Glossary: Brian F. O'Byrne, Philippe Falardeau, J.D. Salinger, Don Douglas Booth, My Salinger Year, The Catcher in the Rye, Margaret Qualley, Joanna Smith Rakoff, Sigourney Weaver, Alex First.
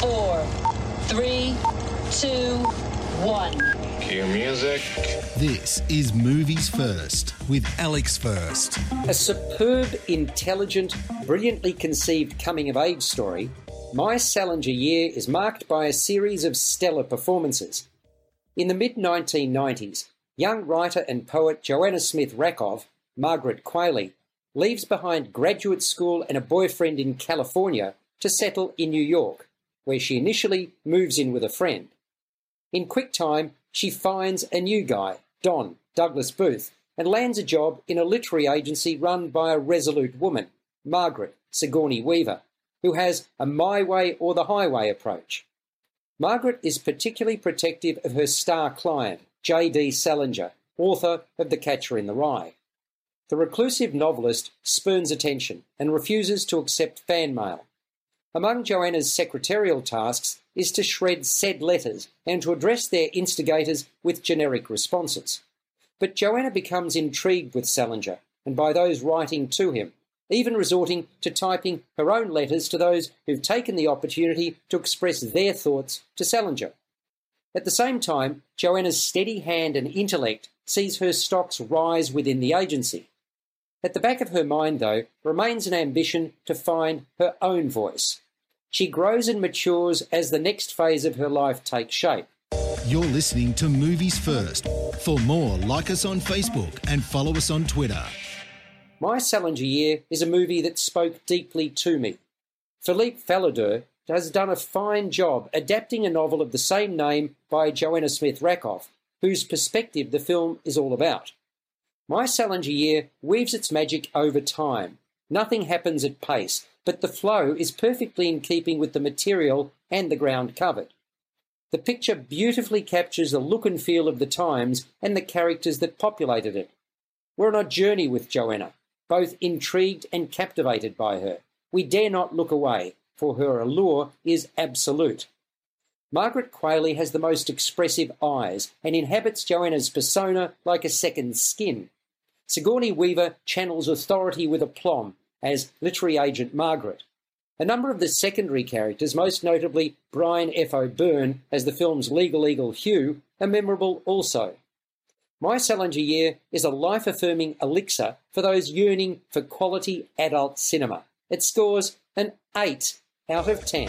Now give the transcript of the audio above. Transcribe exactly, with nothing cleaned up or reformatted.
four, three, two, one. Cue music. This is Movies First with Alex First. A superb, intelligent, brilliantly conceived coming-of-age story, My Salinger Year is marked by a series of stellar performances. In the mid nineteen nineties, young writer and poet Joanna Smith Rakoff, Margaret Qualley, leaves behind graduate school and a boyfriend in California to settle in New York, where she initially moves in with a friend. In quick time, she finds a new guy, Don Douglas Booth, and lands a job in a literary agency run by a resolute woman, Margaret Sigourney Weaver, who has a my way or the highway approach. Margaret is particularly protective of her star client, J D Salinger, author of The Catcher in the Rye. The reclusive novelist spurns attention and refuses to accept fan mail. Among Joanna's secretarial tasks is to shred said letters and to address their instigators with generic responses. But Joanna becomes intrigued with Salinger and by those writing to him, even resorting to typing her own letters to those who've taken the opportunity to express their thoughts to Salinger. At the same time, Joanna's steady hand and intellect sees her stocks rise within the agency. At the back of her mind, though, remains an ambition to find her own voice. She grows and matures as the next phase of her life takes shape. You're listening to Movies First. For more, like us on Facebook and follow us on Twitter. My Salinger Year is a movie that spoke deeply to me. Philippe Falardeau has done a fine job adapting a novel of the same name by Joanna Smith Rakoff, whose perspective the film is all about. My Salinger Year weaves its magic over time. Nothing happens at pace, but the flow is perfectly in keeping with the material and the ground covered. The picture beautifully captures the look and feel of the times and the characters that populated it. We're on a journey with Joanna, both intrigued and captivated by her. We dare not look away, for her allure is absolute. Margaret Qualley has the most expressive eyes and inhabits Joanna's persona like a second skin. Sigourney Weaver channels authority with aplomb as literary agent Margaret. A number of the secondary characters, most notably Brian F. O'Byrne as the film's legal eagle Hugh, are memorable also. My Salinger Year is a life-affirming elixir for those yearning for quality adult cinema. It scores an eight out of ten.